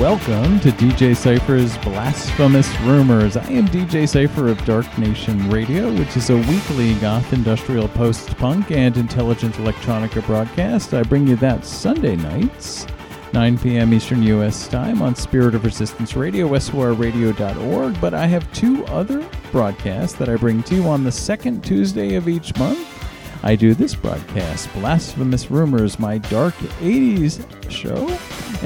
welcome to DJ Cypher's Blasphemous Rumors. I am DJ Cypher of Dark Nation Radio, which is a weekly goth industrial post-punk and intelligent electronica broadcast. I bring you that Sunday nights, 9 p.m. Eastern U.S. time on Spirit of Resistance Radio, srradio.org. But I have two other broadcasts that I bring to you on the second Tuesday of each month. I do this broadcast, Blasphemous Rumors, my dark 80s show.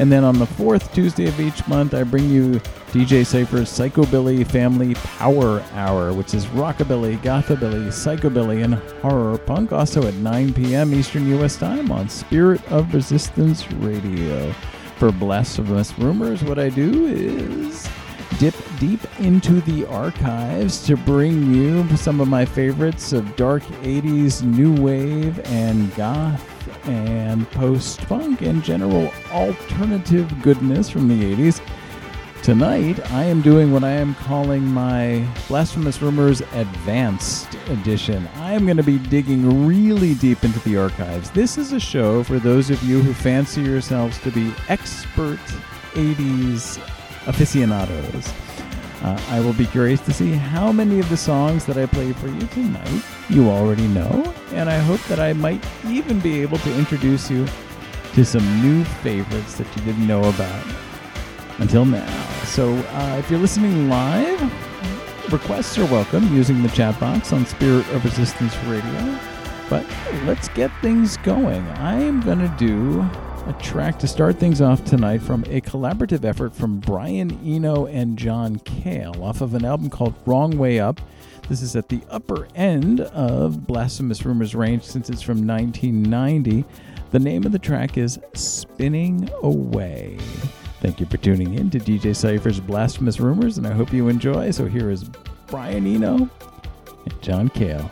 And then on the fourth Tuesday of each month, I bring you DJ Safer's Psychobilly Family Power Hour, which is rockabilly, gothabilly, psychobilly, and horror punk, also at 9 p.m. Eastern U.S. time on Spirit of Resistance Radio. For Blasphemous Rumors, what I do is dip deep into the archives to bring you some of my favorites of dark 80s, new wave, and goth, and post-punk, and general alternative goodness from the 80s. Tonight, I am doing what I am calling my Blasphemous Rumors Advanced Edition. I am going to be digging really deep into the archives. This is a show for those of you who fancy yourselves to be expert 80s aficionados. I will be curious to see how many of the songs that I play for you tonight you already know, and I hope that I might even be able to introduce you to some new favorites that you didn't know about until now. So if you're listening live, requests are welcome using the chat box on Spirit of Resistance Radio. But let's get things going. I am going to do a track to start things off tonight from a collaborative effort from Brian Eno and John Cale off of an album called Wrong Way Up. This is at the upper end of Blasphemous Rumors range since it's from 1990. The name of the track is Spinning Away. Thank you for tuning in to DJ Cypher's Blasphemous Rumors, and I hope you enjoy. So here is Brian Eno and John Cale.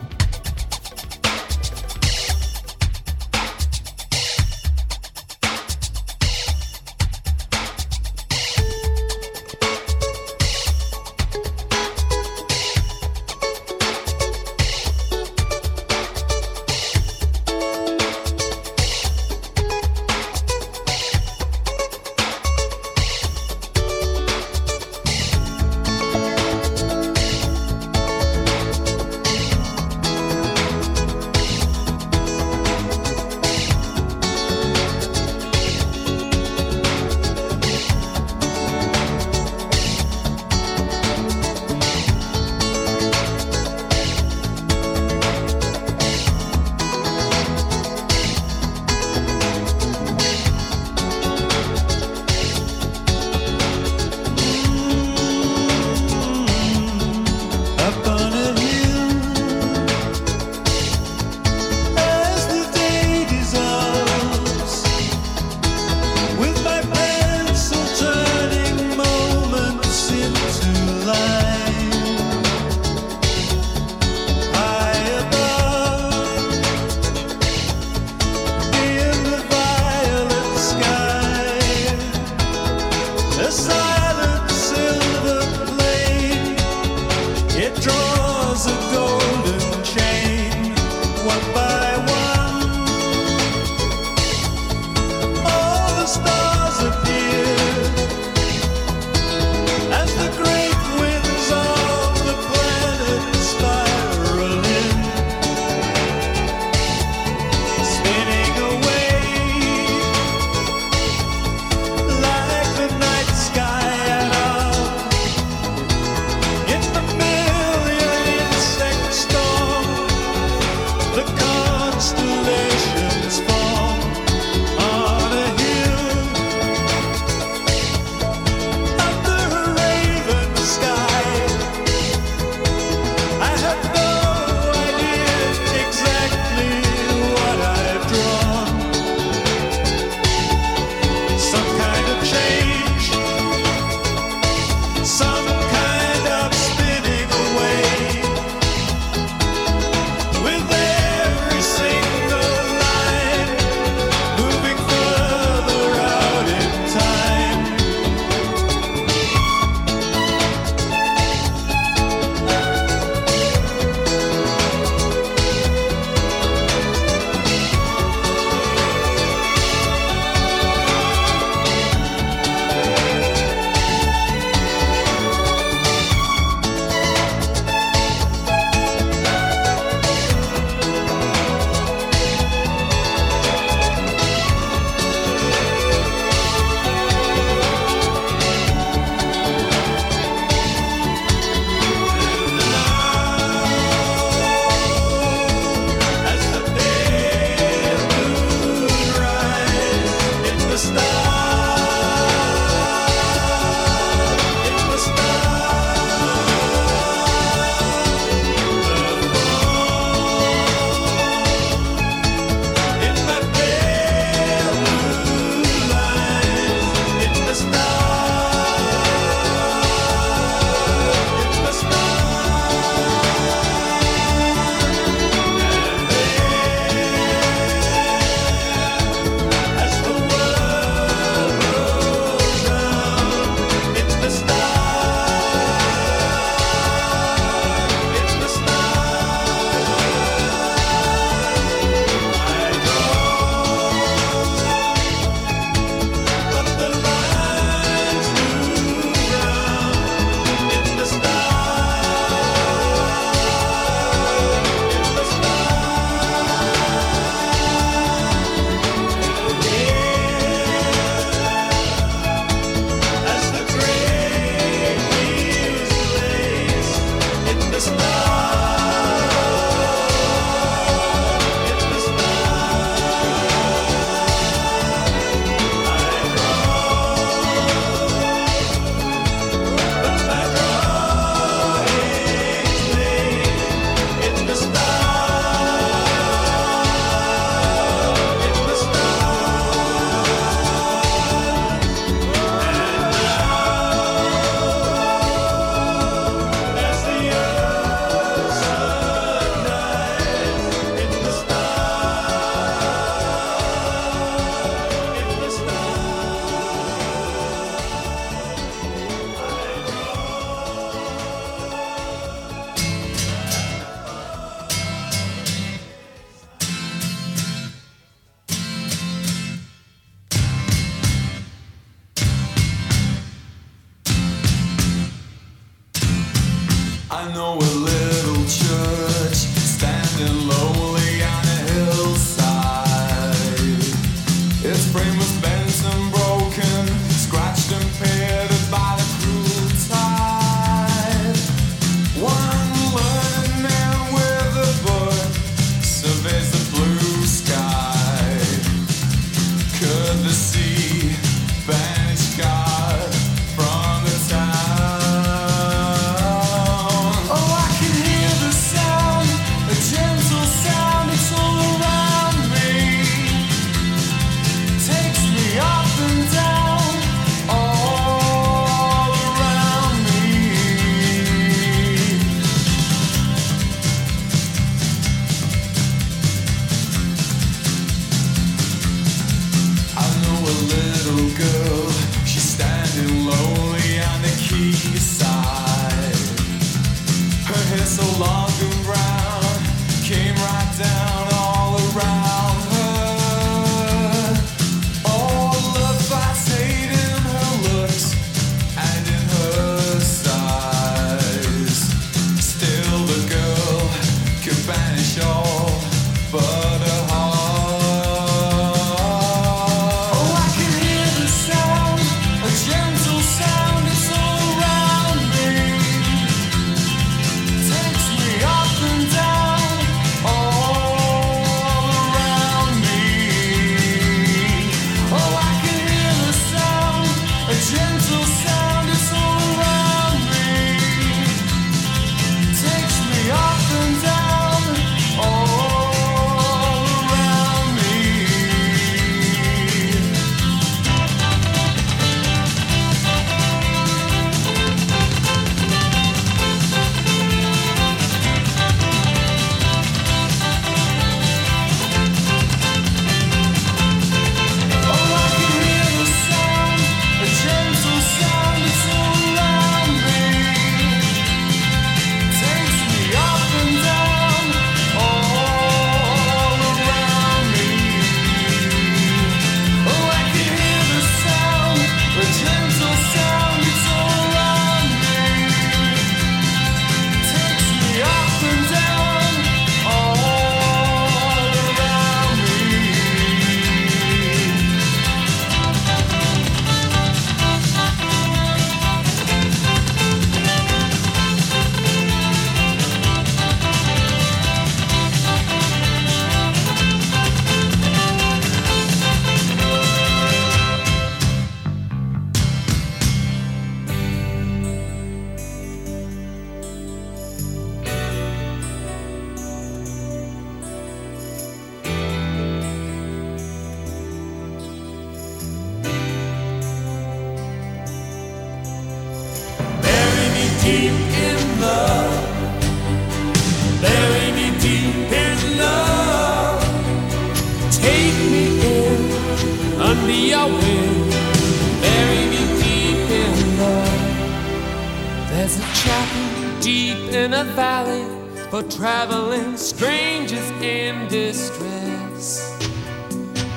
trapped deep in a valley for traveling strangers in distress.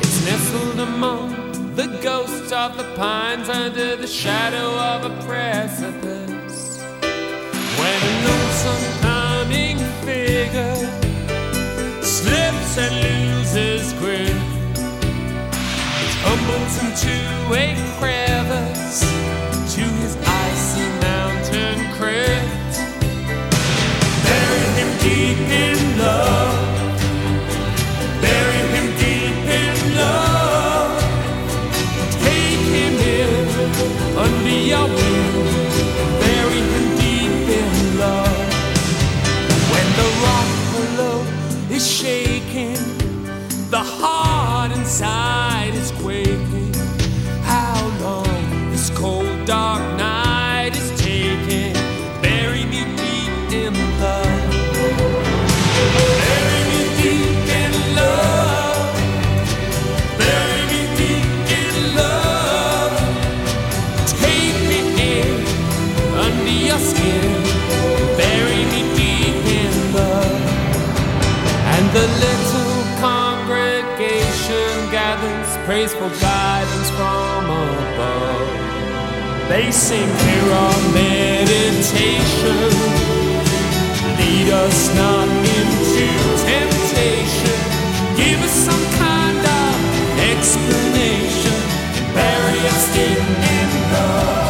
It's nestled among the ghosts of the pines under the shadow of a precipice. When a lonesome coming figure slips and loses grip, it tumbles into a crevice to his icy mountain crypt. Bury him deep in love. Bury him deep in love. Take him in under your wing. Bury him deep in love. When the rock below is shaking, the heart inside is quaking. How long this cold dark night is taking? Bury me deep in love. Bury me deep in love. Bury me deep in love. Take me in under your skin. Bury me deep in love. And the little congregation gathers, prays for guidance from above. They sing here on meditation. Lead us not into temptation. Give us some kind of explanation. Bury us deep in love.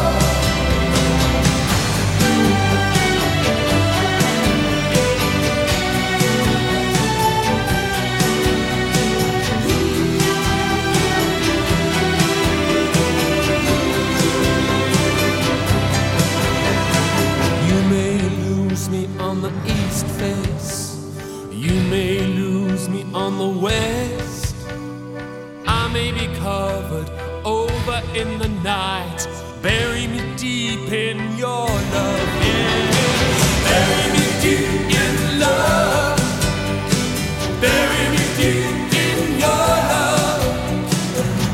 On the east face, you may lose me on the west. I may be covered over in the night. Bury me deep in your love. Yes. Bury me deep in love. Bury me deep in your love.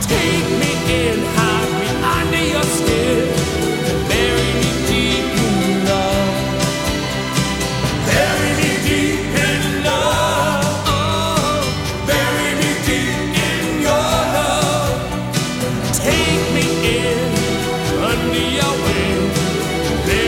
Take me in, hide me under your skin. Take me in under your wing.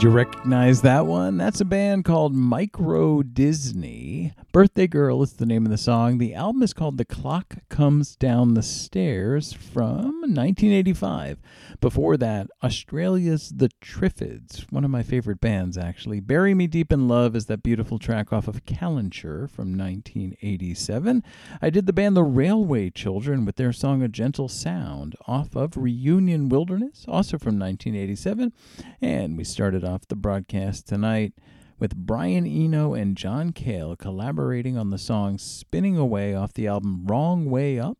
Did you recognize that one? That's a band called Micro Disney. Birthday Girl is the name of the song. The album is called The Clock Comes Down the Stairs from 1985. Before that, Australia's The Triffids, one of my favorite bands, actually. Bury Me Deep in Love is that beautiful track off of Calenture from 1987. I did the band The Railway Children with their song A Gentle Sound off of Reunion Wilderness, also from 1987. And we started off the broadcast tonight with Brian Eno and John Cale collaborating on the song Spinning Away off the album Wrong Way Up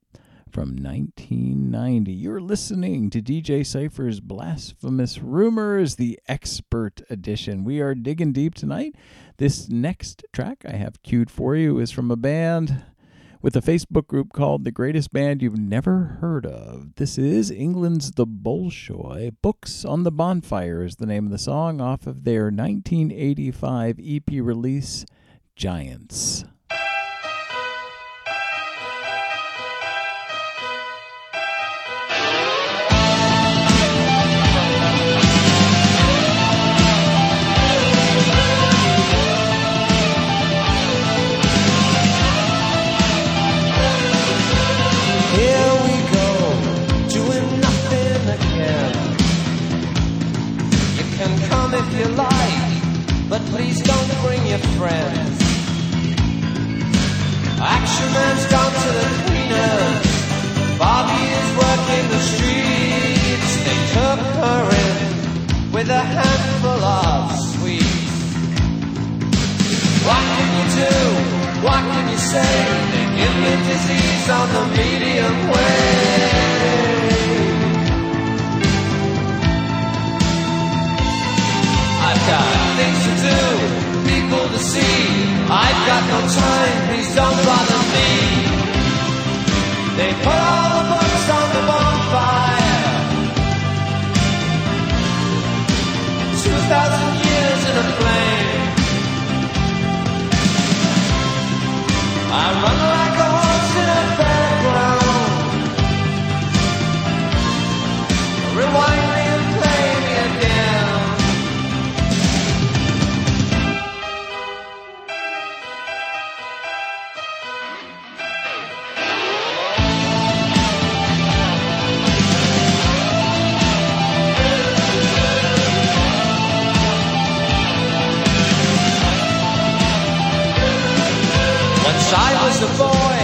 from 1990. You're listening to DJ Cypher's Blasphemous Rumors, the Expert Edition. We are digging deep tonight. This next track I have queued for you is from a band with a Facebook group called The Greatest Band You've Never Heard Of. This is England's The Bolshoi. Books on the Bonfire is the name of the song off of their 1985 EP release, Giants. If you like, but please don't bring your friends. Action man's gone to the cleaners. Bobby is working the streets. They took her in with a handful of sweets. What can you do? What can you say? They give you disease on the medium way. I've got things to do, people to see. I've got no time, please don't bother me. They put all the books on the bonfire. 2,000 years in a flame. I run like a horse in a background. Rewind me and play me again. I was a boy,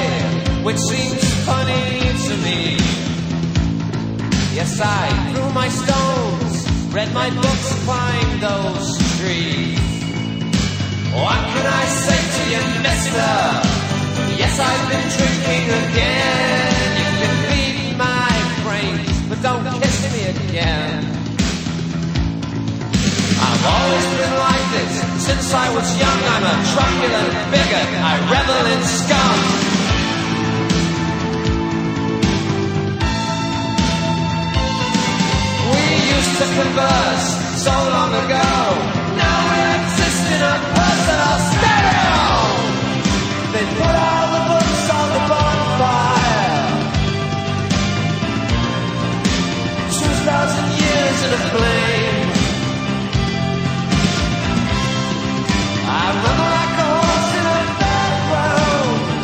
which seems funny to me. Yes, I threw my stones, read my books, climbed those trees. What can I say to you, mister? Yes, I've been drinking again. You can beat my brains, but don't kiss me again. I've always been like this since I was young. I'm a truculent bigot. I revel in scum. We used to converse so long ago. Now we exist in a personal stereo. They put all the books on the bonfire. 2,000 years in a flame. I run like a horse in a back road.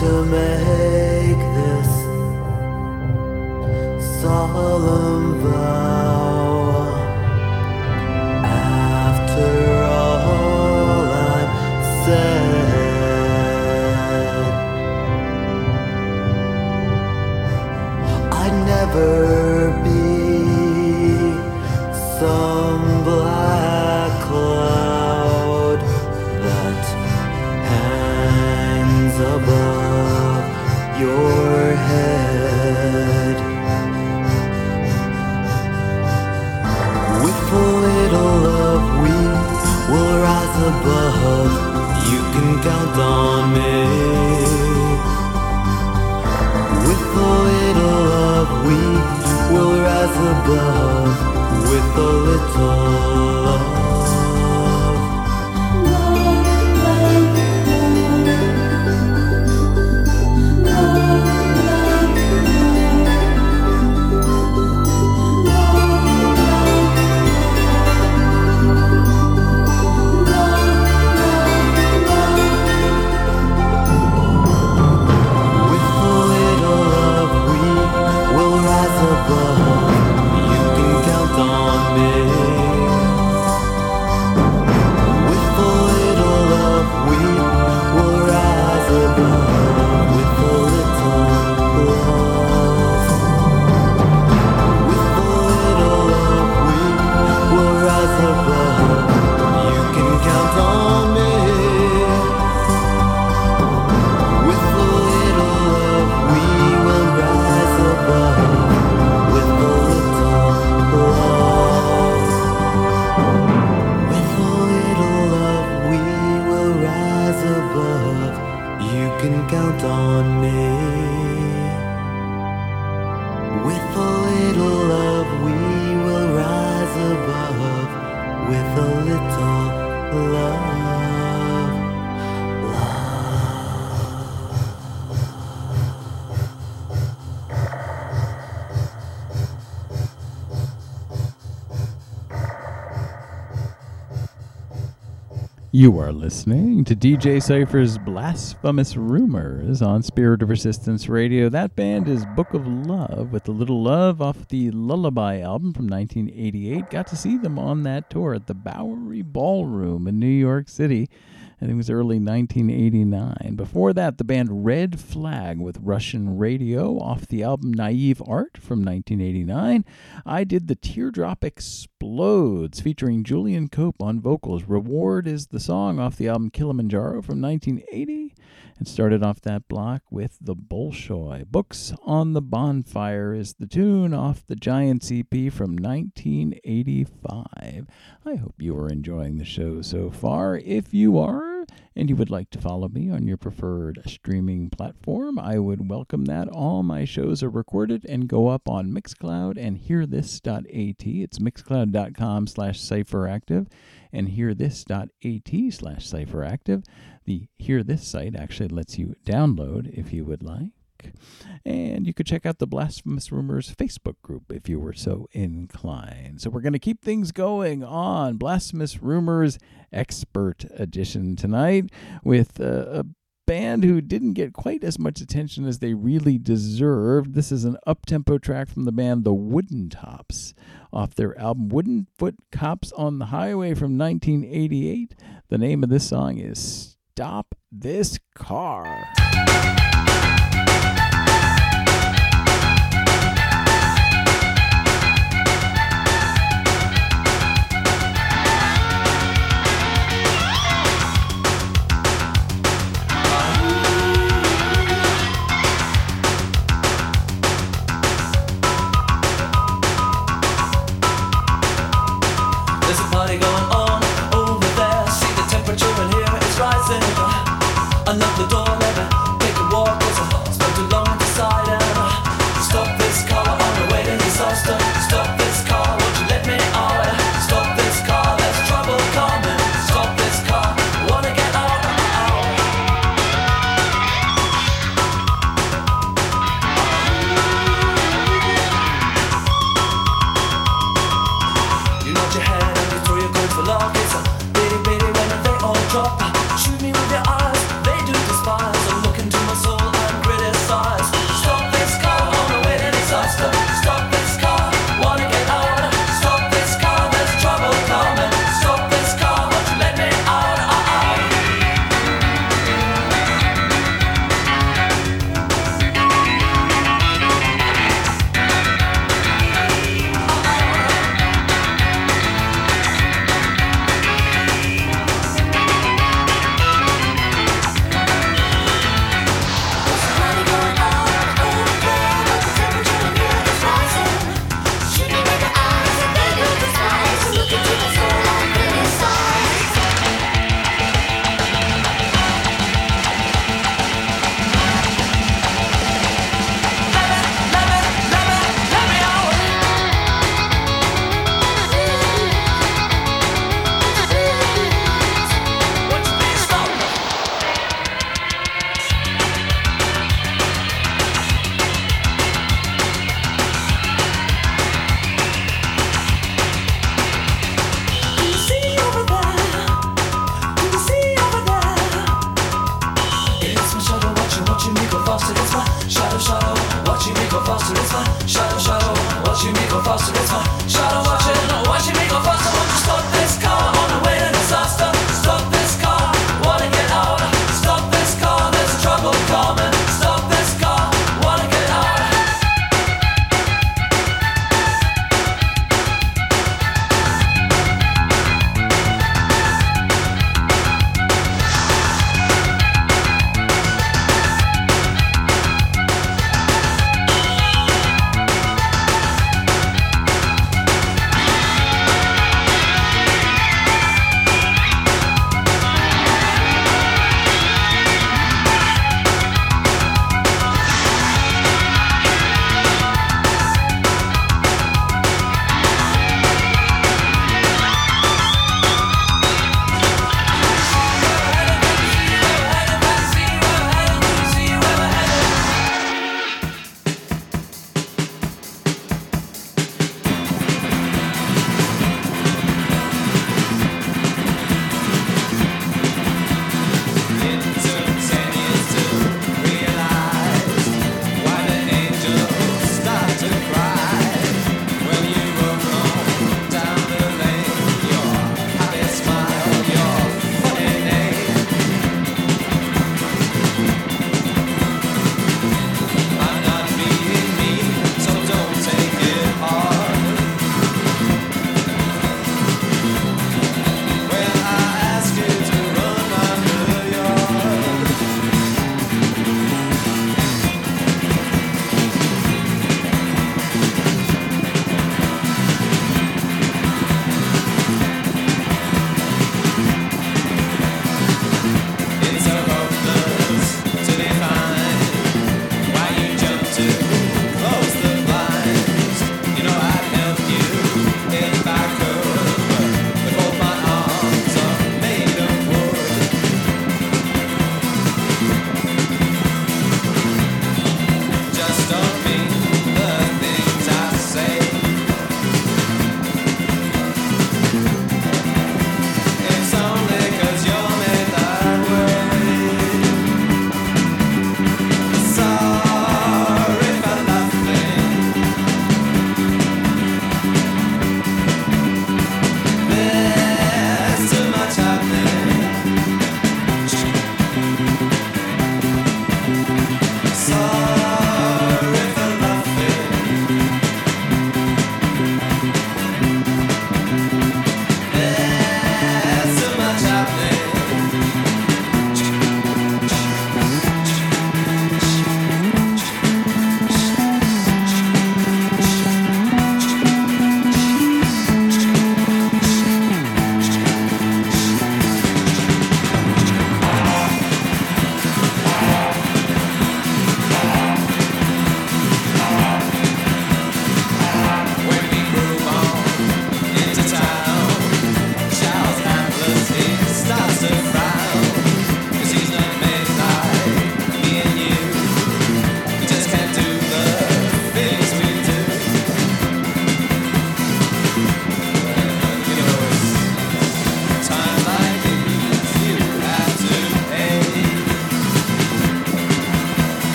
to make this solemn vow. After all I've said, I'd never be some black cloud that hangs above your head. With a little love we will rise above. You can count on me. With a little love we will rise above. With a little love. You are listening to DJ Cypher's Blasphemous Rumors on Spirit of Resistance Radio. That band is Book of Love with a little love off the Lullaby album from 1988. Got to see them on that tour at the Bowery Ballroom in New York City. I think it was early 1989. Before that, the band Red Flag with Russian Radio off the album Naive Art from 1989. I did The Teardrop Explodes featuring Julian Cope on vocals. Reward is the song off the album Kilimanjaro from 1980. And started off that block with The Bolshoi. Books on the Bonfire is the tune off the Giants EP from 1985. I hope you are enjoying the show so far. If you are, and you would like to follow me on your preferred streaming platform, I would welcome that. All my shows are recorded and go up on Mixcloud and hearthis.at. It's mixcloud.com/cypheractive and hearthis.at/cypheractive. The Hear This site actually lets you download if you would like. And you could check out the Blasphemous Rumors Facebook group if you were so inclined. So we're going to keep things going on Blasphemous Rumors Expert Edition tonight with a band who didn't get quite as much attention as they really deserved. This is an up-tempo track from the band The Wooden Tops off their album Wooden Foot Cops on the Highway from 1988. The name of this song is Stop This Car. Unlock the door, let her take a walk, cause I spent too long at the side. Stop this car on the way to disaster. Stop this car, won't you let me out? Stop this car, there's trouble coming. Stop this car, I wanna get out. You nod your head and you throw your goods for luck. It's a bitty bitty when they all drop. Shoot me with your eyes. Despise, I'm looking to my soul. lost in this car. Shot a watch and I watch you make a fuss. I want to stop this car. I'm on the way to disaster. Stop this car. Wanna get out. Stop this car. There's trouble coming. Stop this car. Wanna get out.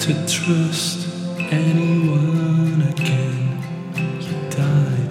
To trust anyone again, you die.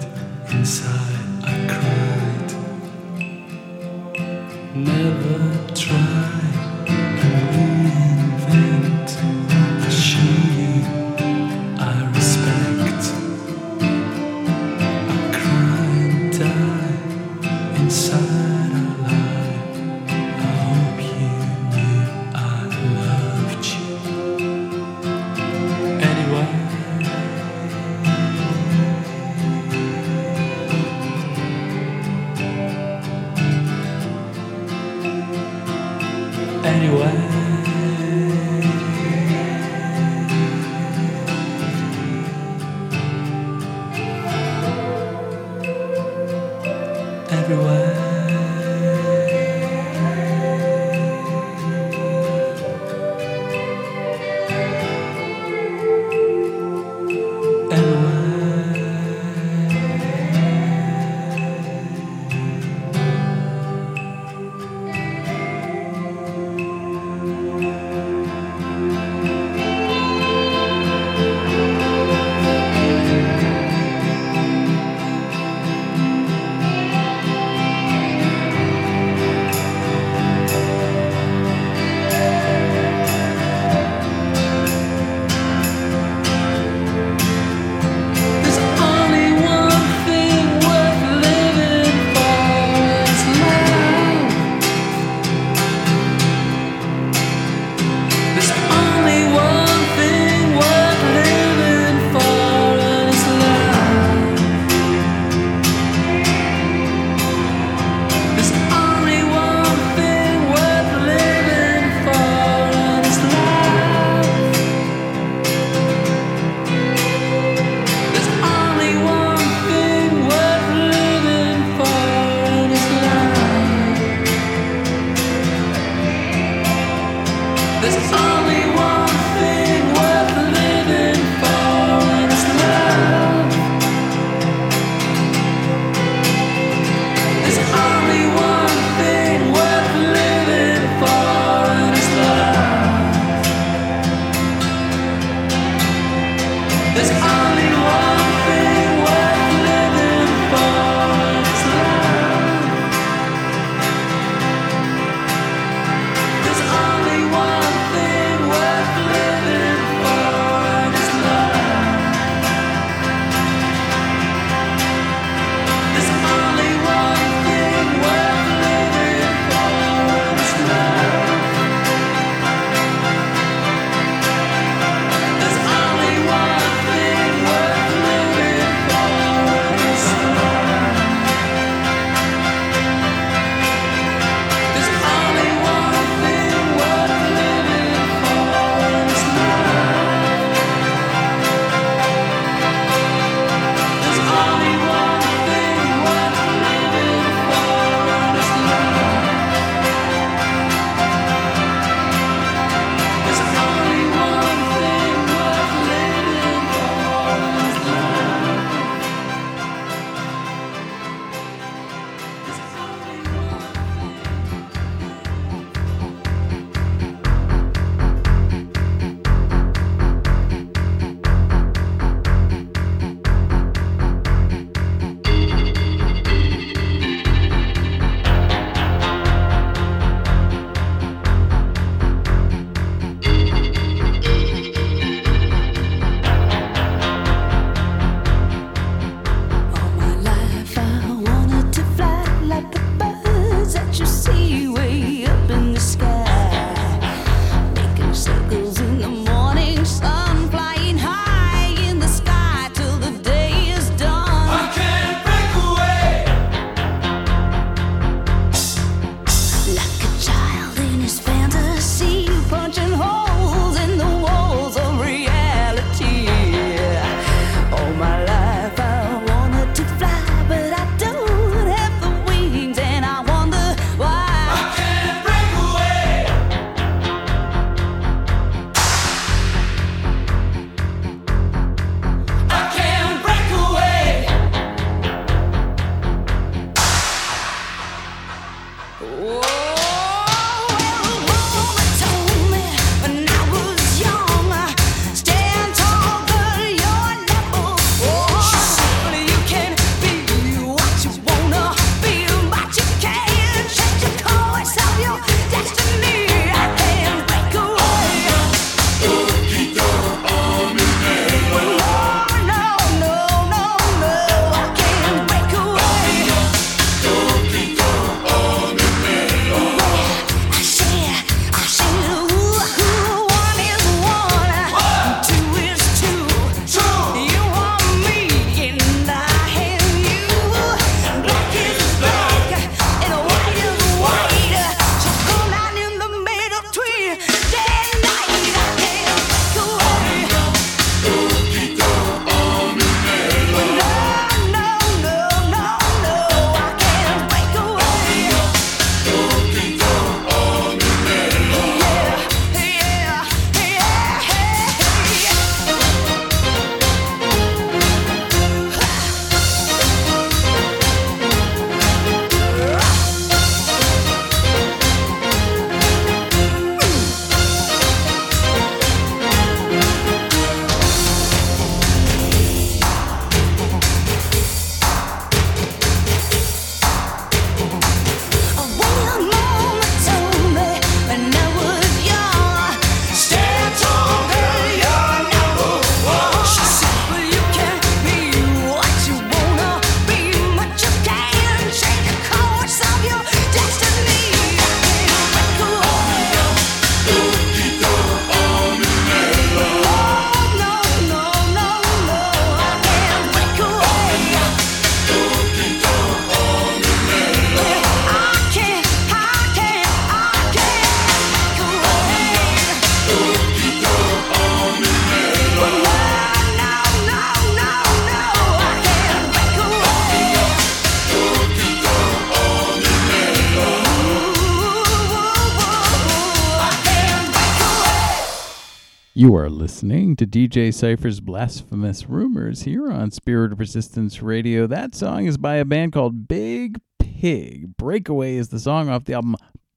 You are listening to DJ Cypher's Blasphemous Rumors here on Spirit of Resistance Radio. That song is by a band called Big Pig. Breakaway is the song off the album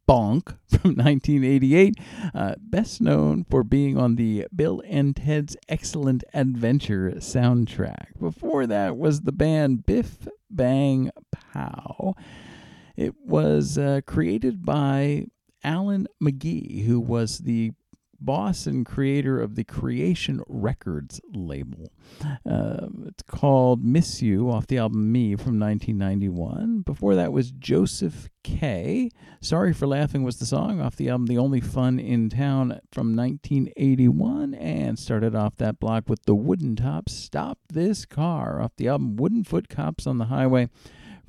Bonk from 1988, best known for being on the Bill and Ted's Excellent Adventure soundtrack. Before that was the band Biff Bang Pow. It was created by Alan McGee, who was the boss and creator of the Creation Records label. It's called Miss You off the album Me from 1991. Before that was Joseph K. Sorry for Laughing was the song off the album The Only Fun in Town from 1981, and started off that block with the Wooden Tops, Stop This Car off the album Wooden Foot Cops on the Highway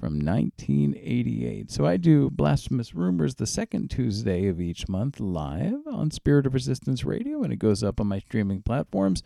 from 1988. So I do Blasphemous Rumors the second Tuesday of each month live on Spirit of Resistance Radio, and it goes up on my streaming platforms.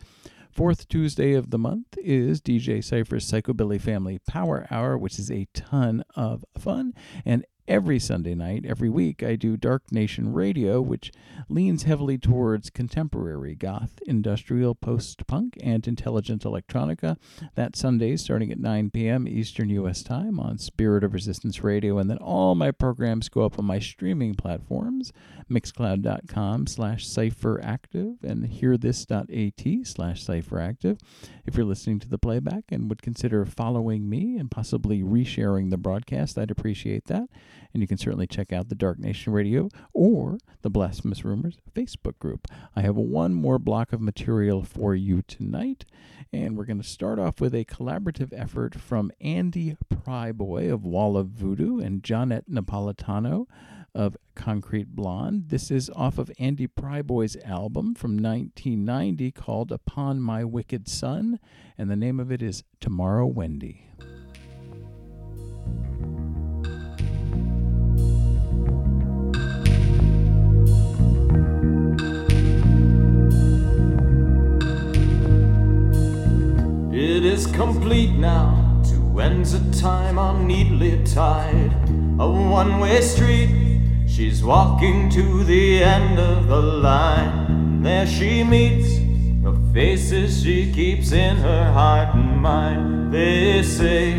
Fourth Tuesday of the month is DJ Cypher's Psychobilly Family Power Hour, which is a ton of fun. And every Sunday night, every week, I do Dark Nation Radio, which leans heavily towards contemporary goth, industrial, post-punk, and intelligent electronica. That Sunday, starting at 9 p.m. Eastern U.S. time on Spirit of Resistance Radio, and then all my programs go up on my streaming platforms, mixcloud.com/cypheractive and hearthis.at/cypheractive. If you're listening to the playback and would consider following me and possibly resharing the broadcast, I'd appreciate that. And you can certainly check out the Dark Nation Radio or the Blasphemous Rumors Facebook group. I have one more block of material for you tonight, and we're going to start off with a collaborative effort from Andy Prieboy of Wall of Voodoo and Johnette Napolitano of Concrete Blonde. This is off of Andy Prieboy's album from 1990 called Upon My Wicked Son, and the name of it is Tomorrow Wendy. It is complete now, two ends of time are neatly tied. A one-way street, she's walking to the end of the line. There she meets the faces she keeps in her heart and mind. They say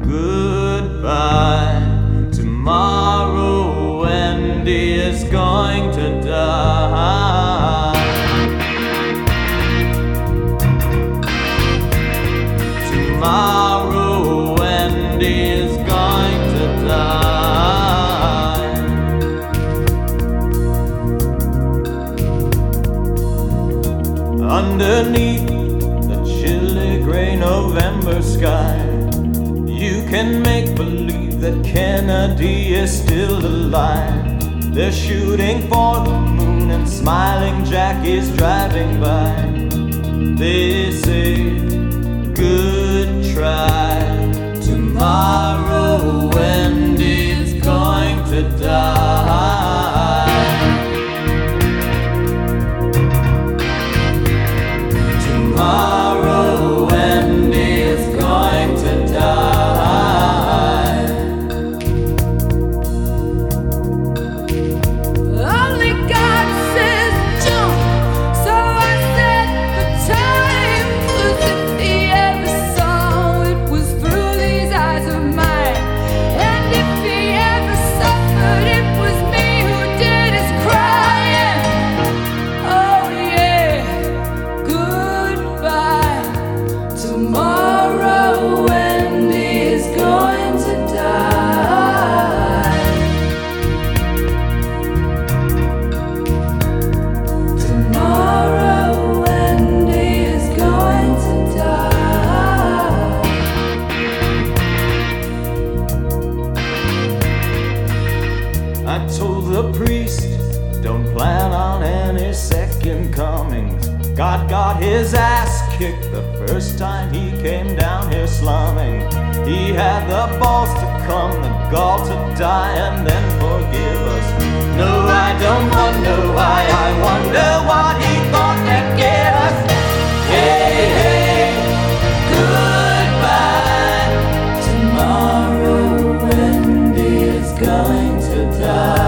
goodbye. Tomorrow Wendy is going to die. Tomorrow Wendy is going to die. Underneath the chilly grey November sky, you can make believe that Kennedy is still alive. They're shooting for the moon and smiling Jack is driving by. They say good try. Tomorrow Wendy is going to die. Tomorrow Wendy is going to die. Only God says jump, so I said the time was God got his ass kicked the first time he came down here slumming. He had the balls to come, the gall to die, and then forgive us. No, I don't wonder why. I wonder what he thought that gave us. Hey, hey, goodbye. Tomorrow Wendy is going to die.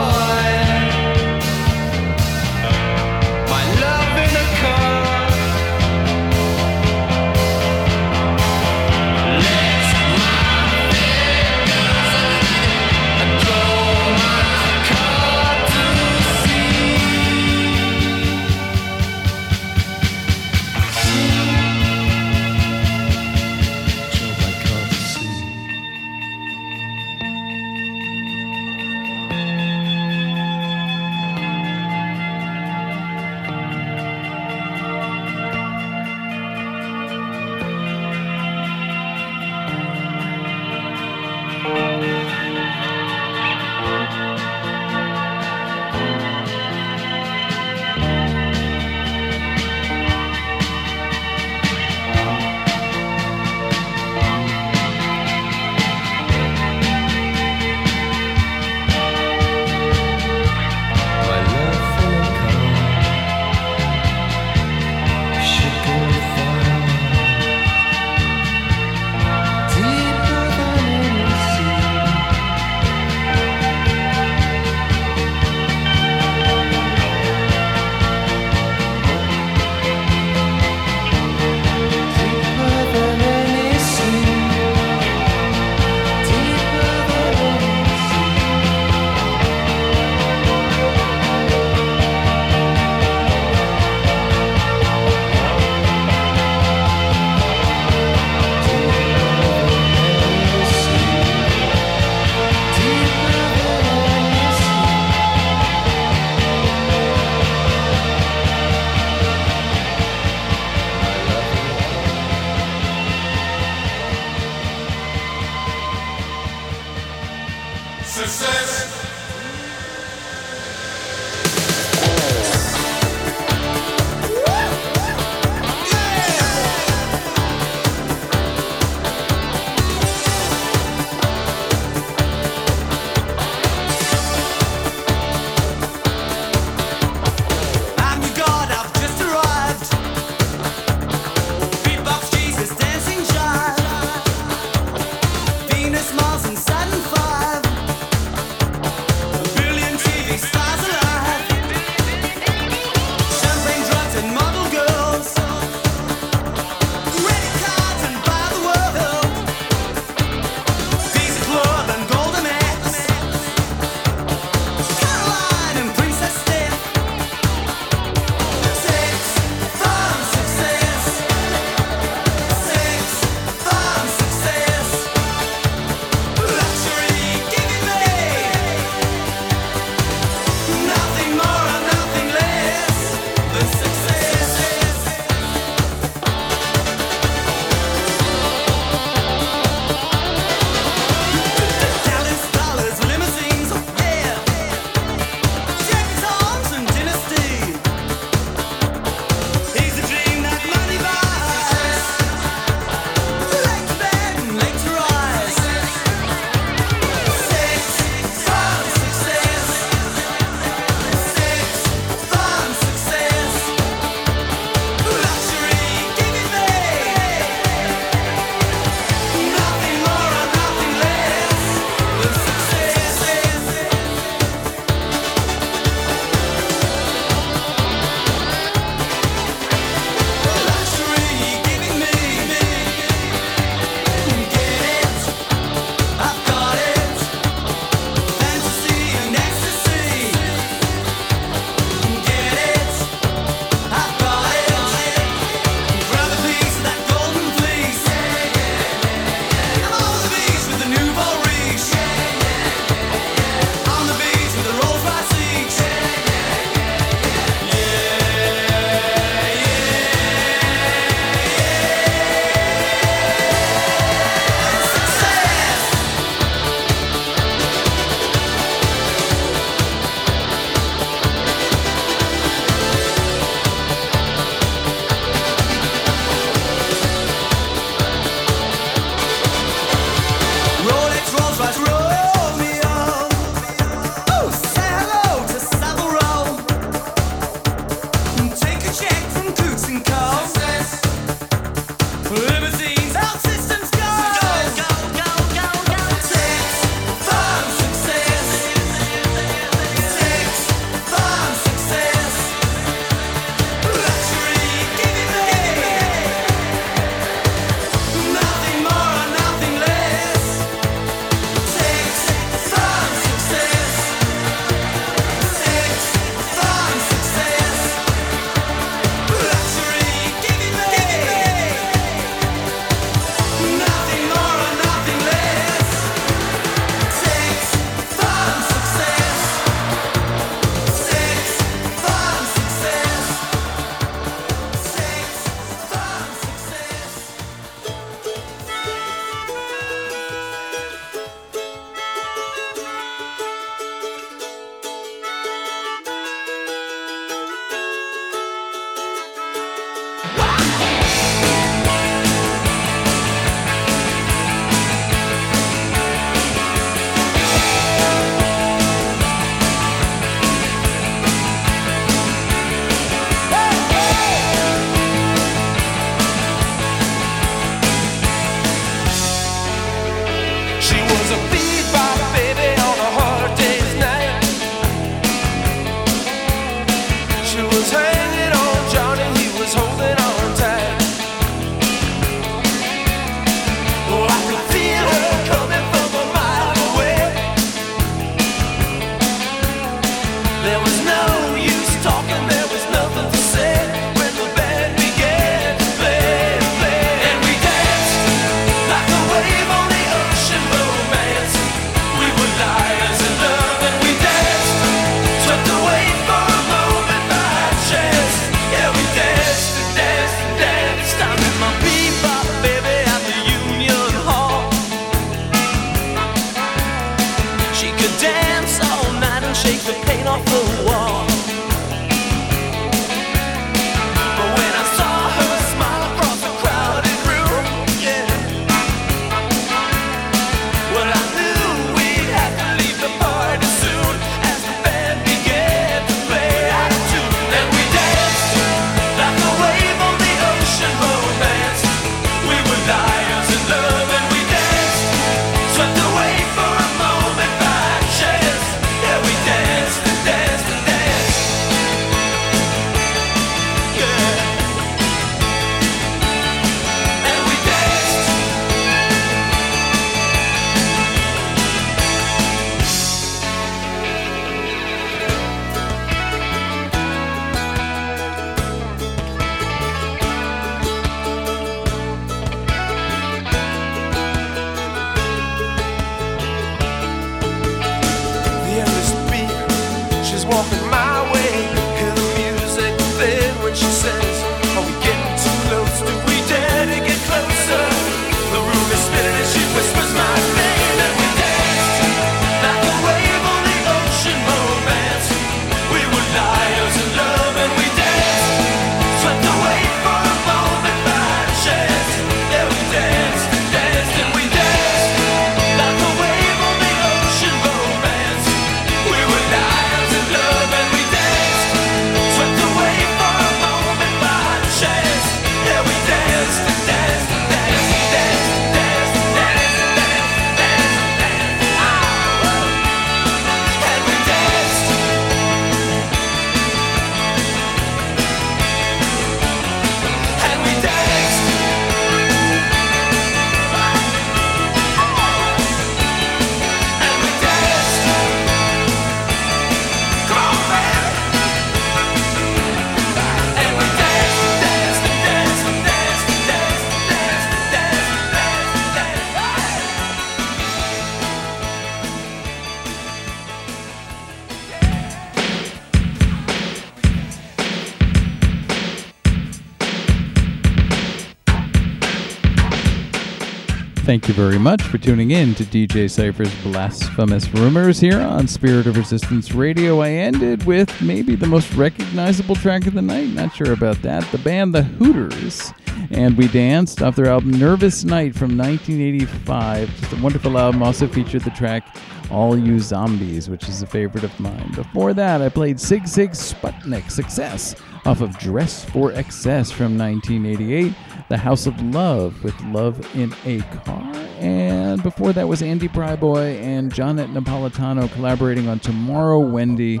Thank you very much for tuning in to DJ Cypher's Blasphemous Rumors here on Spirit of Resistance Radio. I ended with maybe the most recognizable track of the night, not sure about that, the band The Hooters. And we danced off their album Nervous Night from 1985. Just a wonderful album. Also featured the track All You Zombies, which is a favorite of mine. Before that, I played Sig Sig Sputnik Success off of Dress for Excess from 1988. The House of Love with Love in a Car. And before that was Andy Prieboy and Johnette Napolitano collaborating on Tomorrow Wendy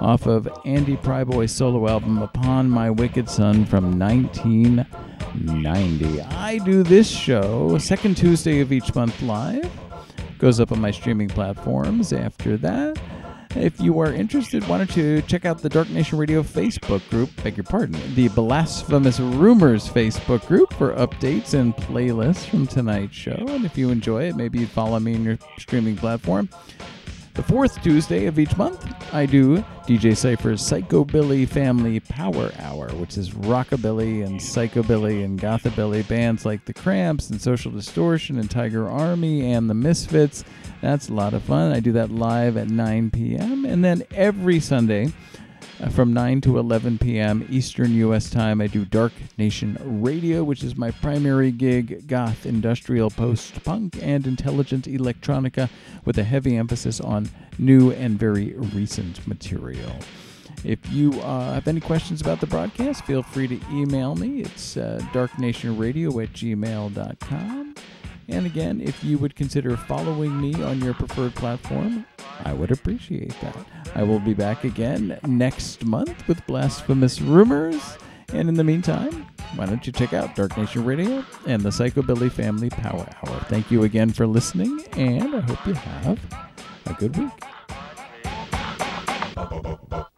off of Andy Prieboy's solo album Upon My Wicked Son from 1990. I do this show second Tuesday of each month live. Goes up on my streaming platforms after that. If you are interested, why don't you check out the Dark Nation Radio Facebook group, the Blasphemous Rumors Facebook group for updates and playlists from tonight's show. And if you enjoy it, maybe you follow me on your streaming platform. The fourth Tuesday of each month, I do DJ Safer's Psychobilly Family Power Hour, which is rockabilly and psychobilly and gothabilly bands like The Cramps and Social Distortion and Tiger Army and The Misfits. That's a lot of fun. I do that live at 9 p.m. And then every Sunday from 9 to 11 p.m. Eastern U.S. time, I do Dark Nation Radio, which is my primary gig, goth, industrial, post-punk, and intelligent electronica with a heavy emphasis on new and very recent material. If you have any questions about the broadcast, feel free to email me. It's darknationradio@gmail.com. And again, if you would consider following me on your preferred platform, I would appreciate that. I will be back again next month with Blasphemous Rumors. And in the meantime, why don't you check out Dark Nation Radio and the Psychobilly Family Power Hour. Thank you again for listening, and I hope you have a good week.